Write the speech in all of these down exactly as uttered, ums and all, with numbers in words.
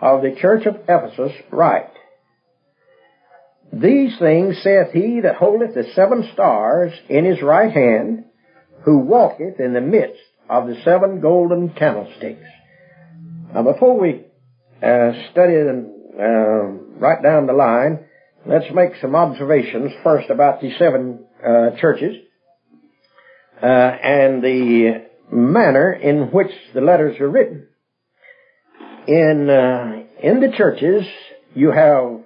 of the church of Ephesus write, "These things saith he that holdeth the seven stars in his right hand, who walketh in the midst of the seven golden candlesticks." Now before we uh, study and uh, write down the line, let's make some observations first about the seven uh, churches uh, and the manner in which the letters are written. In uh, in the churches, you have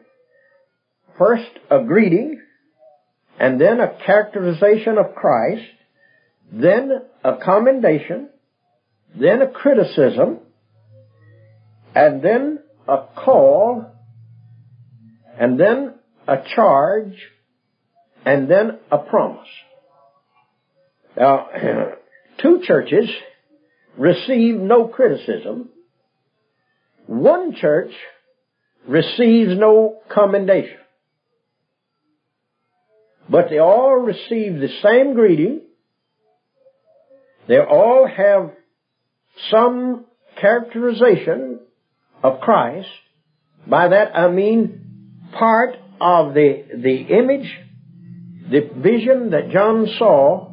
first a greeting, and then a characterization of Christ, then a commendation, then a criticism, and then a call, and then a charge, and then a promise. Now, two churches receive no criticism. One church receives no commendation. But they all receive the same greeting. They all have some characterization of Christ. By that I mean part of the, the image, the vision that John saw.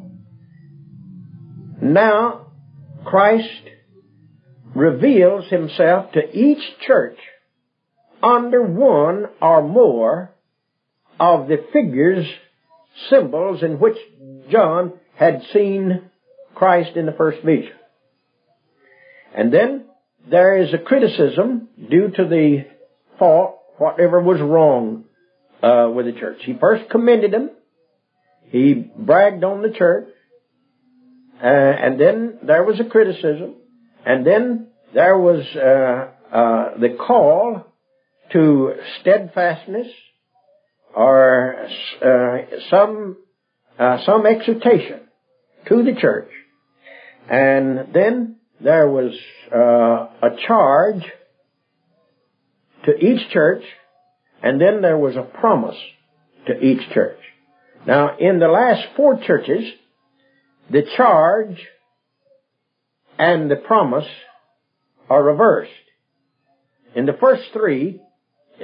Now, Christ reveals himself to each church under one or more of the figures, symbols in which John had seen Christ in the first vision. And then there is a criticism due to the fault, whatever was wrong uh, with the church. He first commended them. He bragged on the church. Uh, and then there was a criticism, and then there was uh, uh, the call to steadfastness, or uh, some uh, some exhortation to the church, and then there was uh, a charge to each church, and then there was a promise to each church. Now, in the last four churches, the charge and the promise are reversed. In the first three,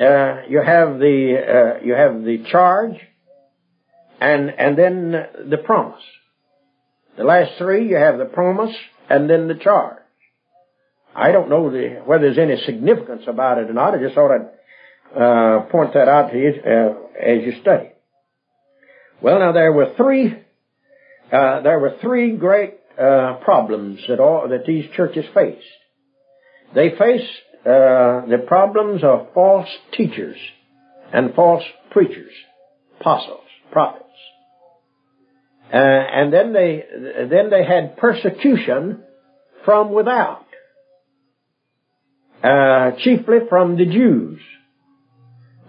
uh, you have the uh, you have the charge, and and then the promise. The last three, you have the promise and then the charge. I don't know the, whether there's any significance about it or not. I just thought I'd uh, point that out to you uh, as you study. Well, now there were three. Uh, there were three great uh, problems that all that these churches faced. They faced uh, the problems of false teachers and false preachers, apostles, prophets, uh, and then they then they had persecution from without, uh, chiefly from the Jews,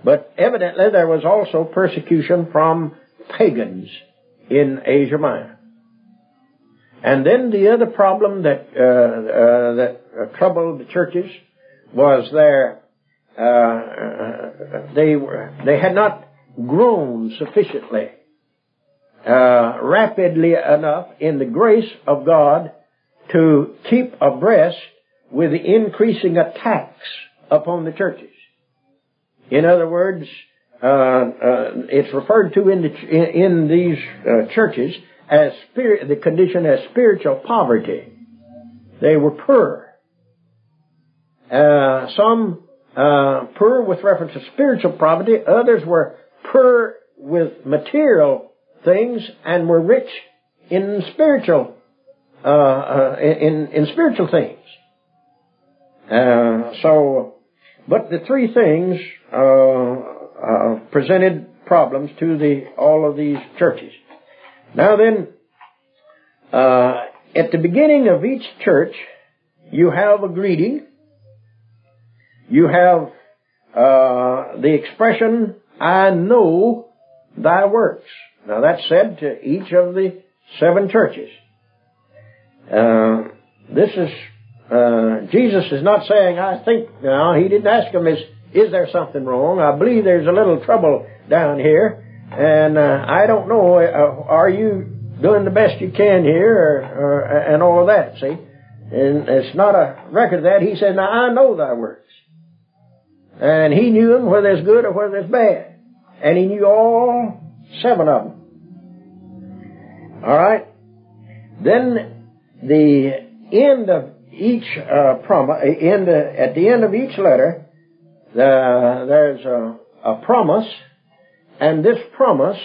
but evidently there was also persecution from pagans in Asia Minor. And then the other problem that uh, uh, that uh, troubled the churches was their uh, they were they had not grown sufficiently uh, rapidly enough in the grace of God to keep abreast with the increasing attacks upon the churches. In other words, Uh, uh, it's referred to in, the, in, in these uh, churches as spirit, the condition as spiritual poverty. They were poor. Uh, some uh, poor with reference to spiritual poverty. Others were poor with material things and were rich in spiritual uh, uh, in in spiritual things. Uh, so, but the three things Uh, Uh, presented problems to the all of these churches. Now then, uh, at the beginning of each church, you have a greeting, You have uh, the expression, I know thy works. Now that's said to each of the seven churches. Uh, this is, uh, Jesus is not saying, I think, now, he didn't ask them, is, is there something wrong? I believe there's a little trouble down here, and uh, I don't know, uh, are you doing the best you can here, or, or, and all of that, see? And it's not a record of that. He said, now I know thy works. And he knew them, whether it's good or whether it's bad. And he knew all seven of them. All right? Then the end of each uh, promise, uh, at the end of each letter, uh, there's a, a promise, and this promise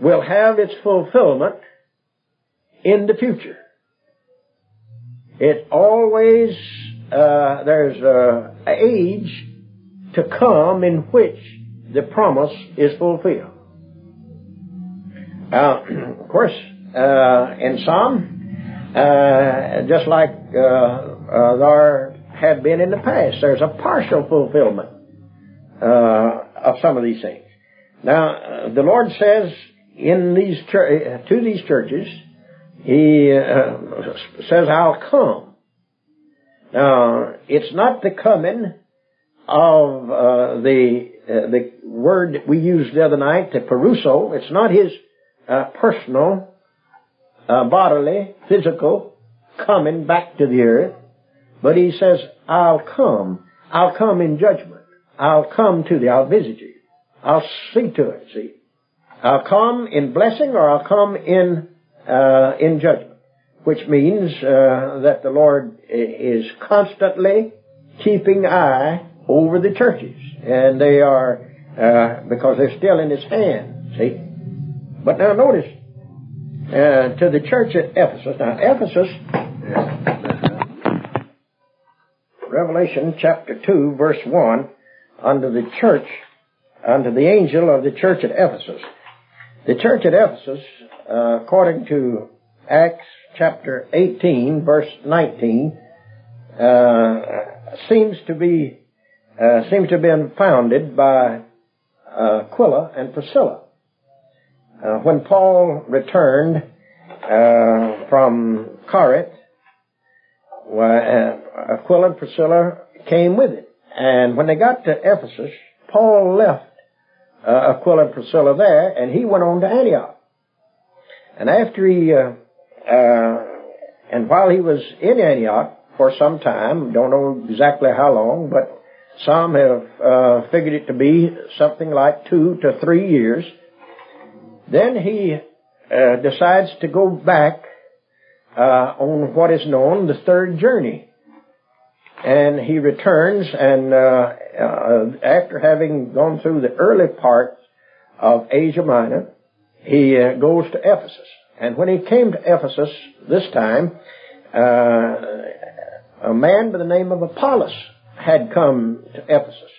will have its fulfillment in the future. It always, uh, there's a, a age to come in which the promise is fulfilled. Now, uh, of course, uh, in some, uh, just like uh, uh, there have been in the past, there's a partial fulfillment uh, of some of these things. Now, uh, the Lord says in these chur- to these churches, He uh, says, I'll come. Now, it's not the coming of uh, the uh, the word that we used the other night, the parouso. It's not his uh, personal, uh, bodily, physical coming back to the earth. But he says, I'll come. I'll come in judgment. I'll come to thee. I'll visit you. I'll see to it, see. I'll come in blessing, or I'll come in Uh, in judgment, which means uh, that the Lord is constantly keeping eye over the churches, and they are uh, because they're still in His hand. See, but now notice uh, to the church at Ephesus. Now Ephesus, Revelation chapter two, verse one, unto the church, unto the angel of the church at Ephesus. The church at Ephesus, uh, according to Acts chapter eighteen, verse nineteen, uh, seems to be uh, seems to have been founded by uh, Aquila and Priscilla. Uh, when Paul returned uh, from Corinth, well, uh, Aquila and Priscilla came with it, and when they got to Ephesus, Paul left Uh, Aquila and Priscilla there, and he went on to Antioch. And after he, uh, uh, and while he was in Antioch for some time, don't know exactly how long, but some have uh, figured it to be something like two to three years, then he uh, decides to go back uh, on what is known the third journey. And he returns, and uh, uh, after having gone through the early part of Asia Minor, he uh, goes to Ephesus. And when he came to Ephesus this time, uh, a man by the name of Apollos had come to Ephesus,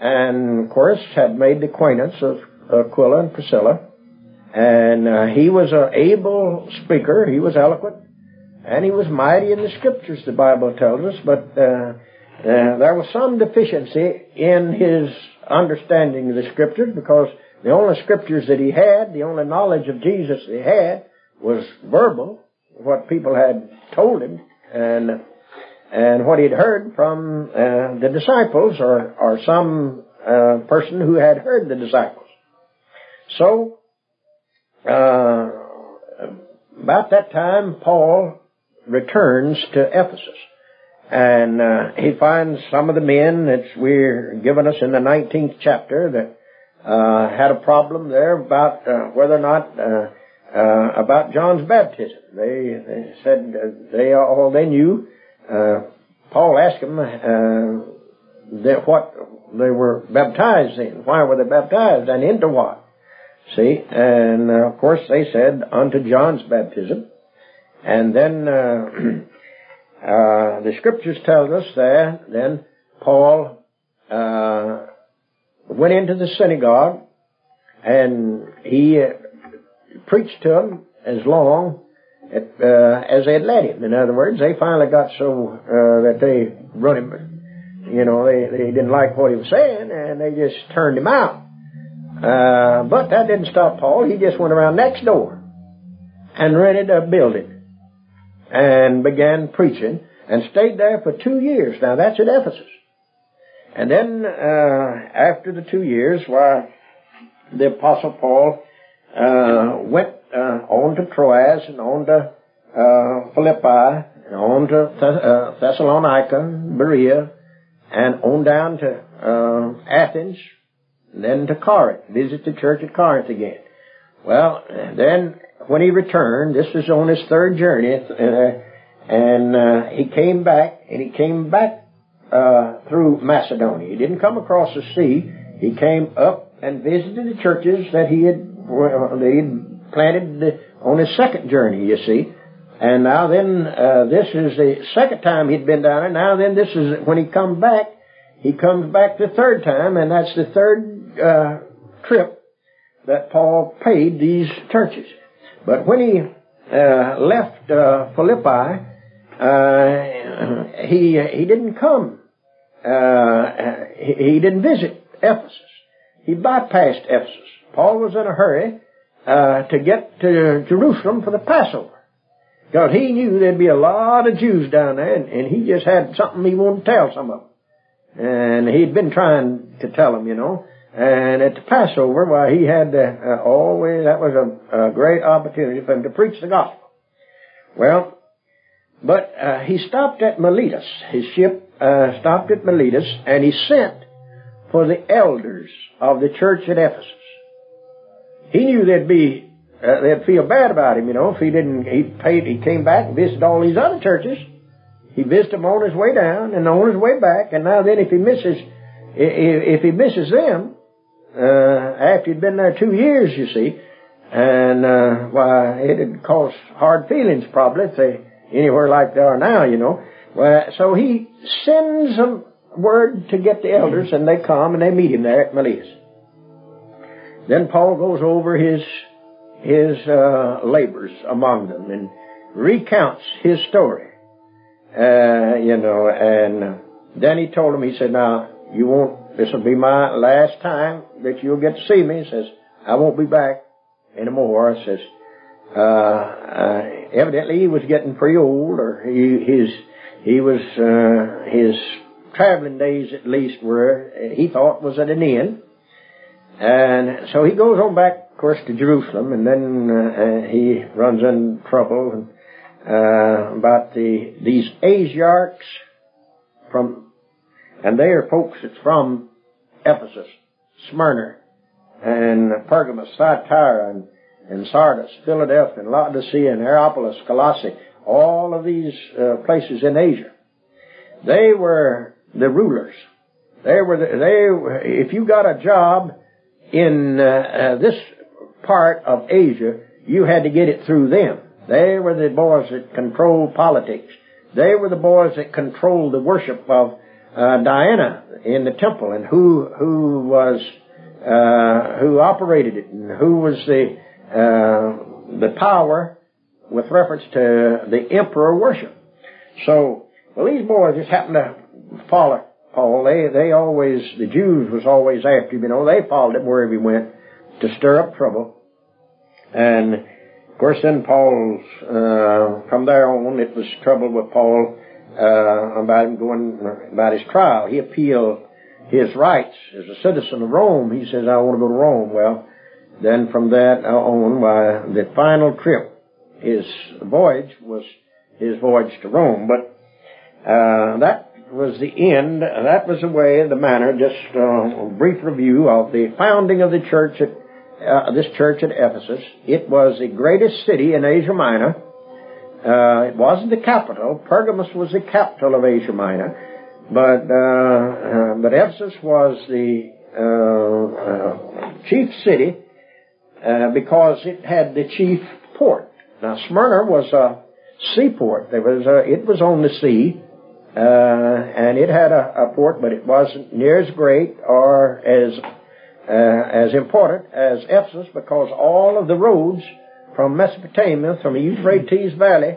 and of course had made the acquaintance of Aquila and Priscilla. And uh, he was an able speaker. He was eloquent. And he was mighty in the Scriptures, the Bible tells us, but uh, uh, there was some deficiency in his understanding of the Scriptures, because the only Scriptures that he had, the only knowledge of Jesus that he had, was verbal, what people had told him, and and what he'd heard from uh, the disciples, or, or some uh, person who had heard the disciples. So, uh, about that time, Paul returns to Ephesus, and uh, he finds some of the men that we're given us in the nineteenth chapter that uh, had a problem there about uh, whether or not uh, uh, about John's baptism. They, they said uh, they all they knew. Uh, Paul asked them uh, that what they were baptized in, why were they baptized, and into what. See, and uh, of course they said unto John's baptism. And then uh, uh, the Scriptures tells us there, then Paul uh, went into the synagogue, and he uh, preached to them as long at, uh, as they had let him. In other words, they finally got so uh, that they run him You know, they, they didn't like what he was saying, and they just turned him out. Uh, but that didn't stop Paul. He just went around next door and rented a building and began preaching and stayed there for two years. Now, that's at Ephesus. And then uh, after the two years, why, the Apostle Paul uh, went uh, on to Troas and on to uh, Philippi and on to Th- uh, Thessalonica, Berea, and on down to uh, Athens, and then to Corinth, visit the church at Corinth again. Well, then when he returned, this was on his third journey, uh, and uh, he came back, and he came back uh, through Macedonia. He didn't come across the sea. He came up and visited the churches that he had, well, that he had planted on his second journey, you see. And now then, uh, this is the second time he'd been down there. Now then, this is when he come back, he comes back the third time, and that's the third uh, trip that Paul paid these churches. But when he uh, left uh, Philippi, uh, he he didn't come. Uh, he, he didn't visit Ephesus. He bypassed Ephesus. Paul was in a hurry uh, to get to Jerusalem for the Passover. Because he knew there'd be a lot of Jews down there, and, and he just had something he wanted to tell some of them. And he'd been trying to tell them, you know. And at the Passover, well, he had to, uh, always, that was a, a great opportunity for him to preach the gospel. Well, but uh, he stopped at Miletus. His ship uh, stopped at Miletus, and he sent for the elders of the church at Ephesus. He knew there'd be Uh, they'd feel bad about him, you know, if he didn't, he paid, he came back and visited all these other churches. He visited them on his way down and on his way back, and now then if he misses, if he misses them, uh, after he'd been there two years, you see, and, uh, why, it'd cause hard feelings probably if they, anywhere like they are now, you know. Well, so he sends a word to get the elders, and they come and they meet him there at Miletus. Then Paul goes over his his uh, labors among them and recounts his story, uh, you know, and uh, then he told him, he said, now, you won't, this will be my last time that you'll get to see me. He says, I won't be back anymore. He says, uh, uh, evidently he was getting pretty old, or he, his, he was, uh, his traveling days at least were, he thought was at an end. And so he goes on back, of course, to Jerusalem, and then uh, uh, he runs into trouble and, uh, about the these Asiarchs from, and they are folks that's from Ephesus, Smyrna, and Pergamos, Thyatira, and, and Sardis, Philadelphia, and Laodicea, and Hierapolis, Colossae, all of these uh, places in Asia. They were the rulers. They were the, they. If you got a job in uh, uh, this part of Asia, you had to get it through them. They were the boys that controlled politics. They were the boys that controlled the worship of uh, Diana in the temple, and who who was uh, who operated it, and who was the uh, the power with reference to the emperor worship. So, well, these boys just happened to follow Paul. They they always, the Jews was always after him, you know. They followed him wherever he went to stir up trouble. And, of course, then Paul's, uh, from there on, it was trouble with Paul, uh, about him going, about his trial. He appealed his rights as a citizen of Rome. He says, I want to go to Rome. Well, then from that on, uh, the final trip, his voyage was his voyage to Rome. But, uh, that was the end, that was the way, the manner, just uh, a brief review of the founding of the church at uh, this church at Ephesus. It was the greatest city in Asia Minor. Uh, it wasn't the capital. Pergamos was the capital of Asia Minor, but uh, uh, but Ephesus was the uh, uh, chief city uh, because it had the chief port. Now Smyrna was a seaport. There was a, it was on the sea. Uh, and it had a, a port, but it wasn't near as great or as uh, as important as Ephesus, because all of the roads from Mesopotamia, from the Euphrates Valley,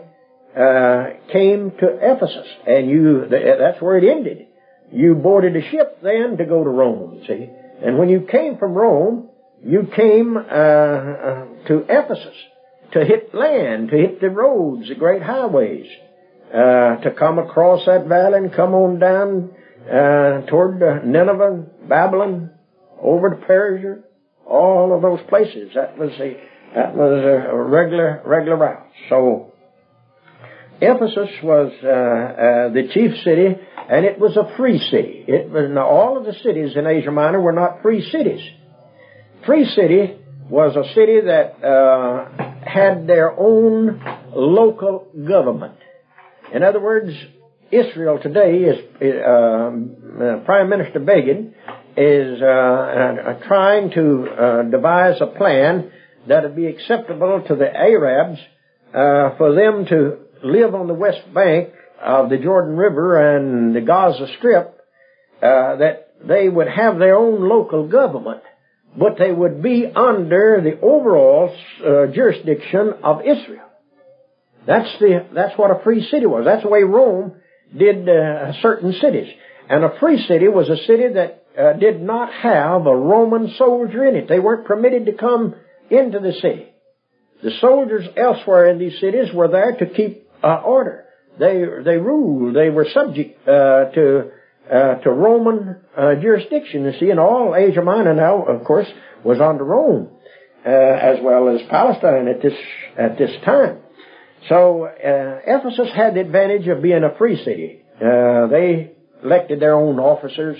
uh, came to Ephesus, and you that's where it ended. You boarded a ship then to go to Rome, see? And when you came from Rome, you came uh, uh, to Ephesus to hit land, to hit the roads, the great highways, uh, to come across that valley and come on down uh, toward Nineveh, Babylon, over to Persia, all of those places. That was a, that was a regular, regular route. So Ephesus was uh, uh, the chief city, and it was a free city. It was, now, all of the cities in Asia Minor were not free cities. Free city was a city that uh, had their own local government. In other words, Israel today is, uh, Prime Minister Begin is uh, uh, trying to uh, devise a plan that would be acceptable to the Arabs uh, for them to live on the West Bank of the Jordan River and the Gaza Strip, uh, that they would have their own local government, but they would be under the overall uh, jurisdiction of Israel. That's the that's what a free city was. That's the way Rome did uh, certain cities. And a free city was a city that uh, did not have a Roman soldier in it. They weren't permitted to come into the city. The soldiers elsewhere in these cities were there to keep uh, order. They they ruled. They were subject uh, to uh, to Roman uh, jurisdiction. You see, and all Asia Minor now, of course, was under Rome, uh, as well as Palestine at this at this time. So uh, Ephesus had the advantage of being a free city. Uh, they elected their own officers.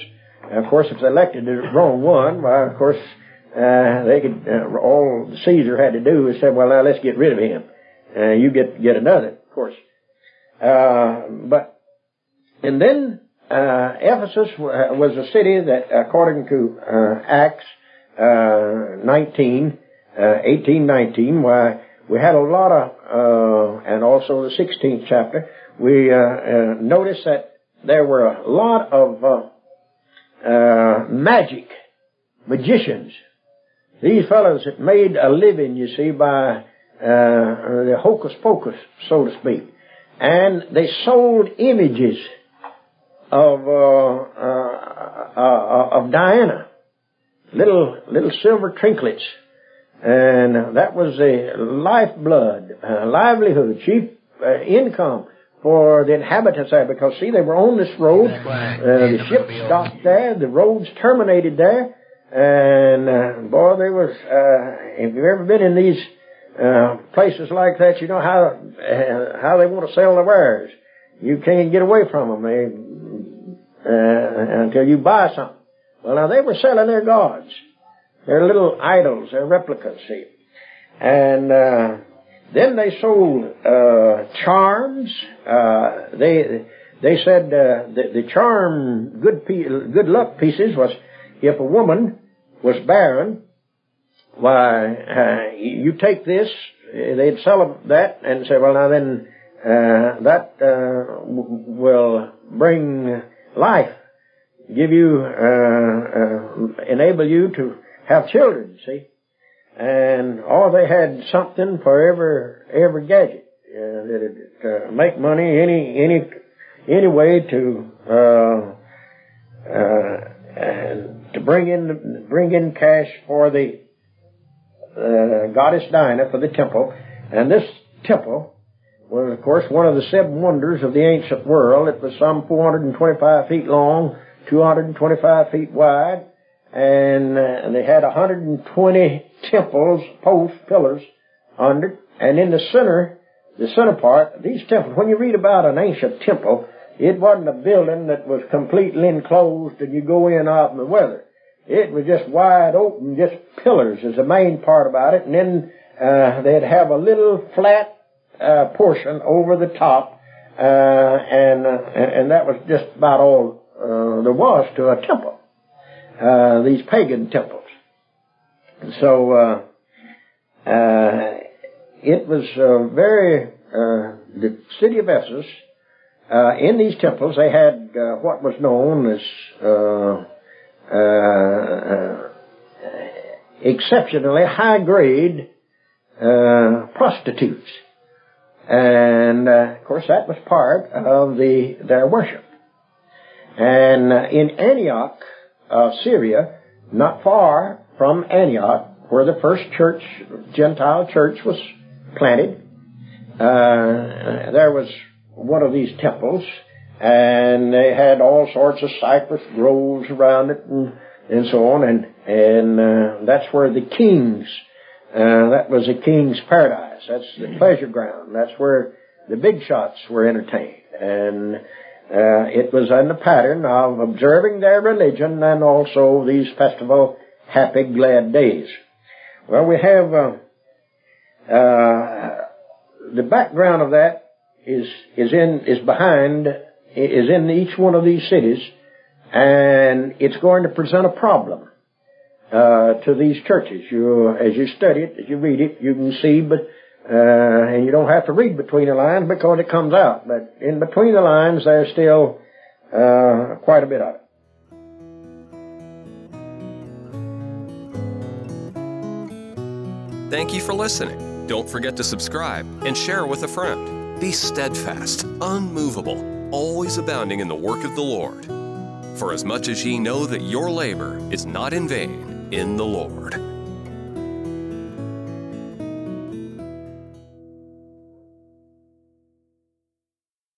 Of course, if they elected the wrong one, well, of course, uh, they could. Uh, all Caesar had to do is say, "Well, now let's get rid of him. Uh, you get get another." Of course. Uh, but, and then, uh, Ephesus was a city that, according to, uh, Acts, uh, nineteen, uh, eighteen, nineteen, why, we had a lot of, uh, and also the sixteenth chapter, we, uh, uh noticed that there were a lot of, uh, uh, magic, magicians. These fellows that made a living, you see, by, uh, the hocus pocus, so to speak. And they sold images of uh, uh, uh, of Diana, little little silver trinkets, and that was the lifeblood, uh, livelihood, cheap uh, income for the inhabitants there. Because see, they were on this road. Uh, the ship stopped there. The roads terminated there, and uh, boy, there was. Uh, if you've ever been in these. Uh, places like that, you know how uh, how they want to sell their wares. You can't get away from them they, uh, until you buy something. Well, now they were selling their gods, their little idols, their replicas, see. And uh, then they sold uh, charms. Uh, they they said uh, the, the charm good pe- good luck pieces was if a woman was barren. Why, uh, you take this, they'd sell that and say, well, now then, uh, that uh, w- will bring life, give you, uh, uh, enable you to have children, see? And, or they had something for every, every gadget, uh, that would uh, make money any, any, any way to, uh, uh, to bring in, bring in cash for the, Uh, goddess Diana for the temple. And this temple was, of course, one of the seven wonders of the ancient world. It was some four hundred twenty-five feet long, two hundred twenty-five feet wide, and uh, they had one hundred twenty temples, posts, pillars under. And in the center, the center part, these temples, when you read about an ancient temple, it wasn't a building that was completely enclosed and you go in out in the weather. It was just wide open, just pillars is the main part about it. And then uh, they'd have a little flat uh, portion over the top, uh, and, uh, and that was just about all uh, there was to a temple, uh, these pagan temples. And so uh, uh, it was uh, very, uh, the city of Ephesus, uh, in these temples they had uh, what was known as... Uh, Uh, uh, exceptionally high-grade uh, prostitutes, and uh, of course that was part of the their worship. And in Antioch of Syria, not far from Antioch, where the first church, Gentile church, was planted, uh, there was one of these temples, and they had all sorts of cypress groves around it, and, and so on, and and uh, that's where the kings, uh, that was a king's paradise. That's the pleasure ground. That's where the big shots were entertained, and uh, it was in the pattern of observing their religion and also these festival, happy, glad days. Well, we have uh, uh, the background of that is is in is behind is in each one of these cities, and it's going to present a problem uh, to these churches. You, as you study it, as you read it, you can see, but uh, and you don't have to read between the lines because it comes out. But in between the lines, there's still uh, quite a bit of it. Thank you for listening. Don't forget to subscribe and share with a friend. Be steadfast, unmovable, always abounding in the work of the Lord. For as much as ye know that your labor is not in vain in the Lord.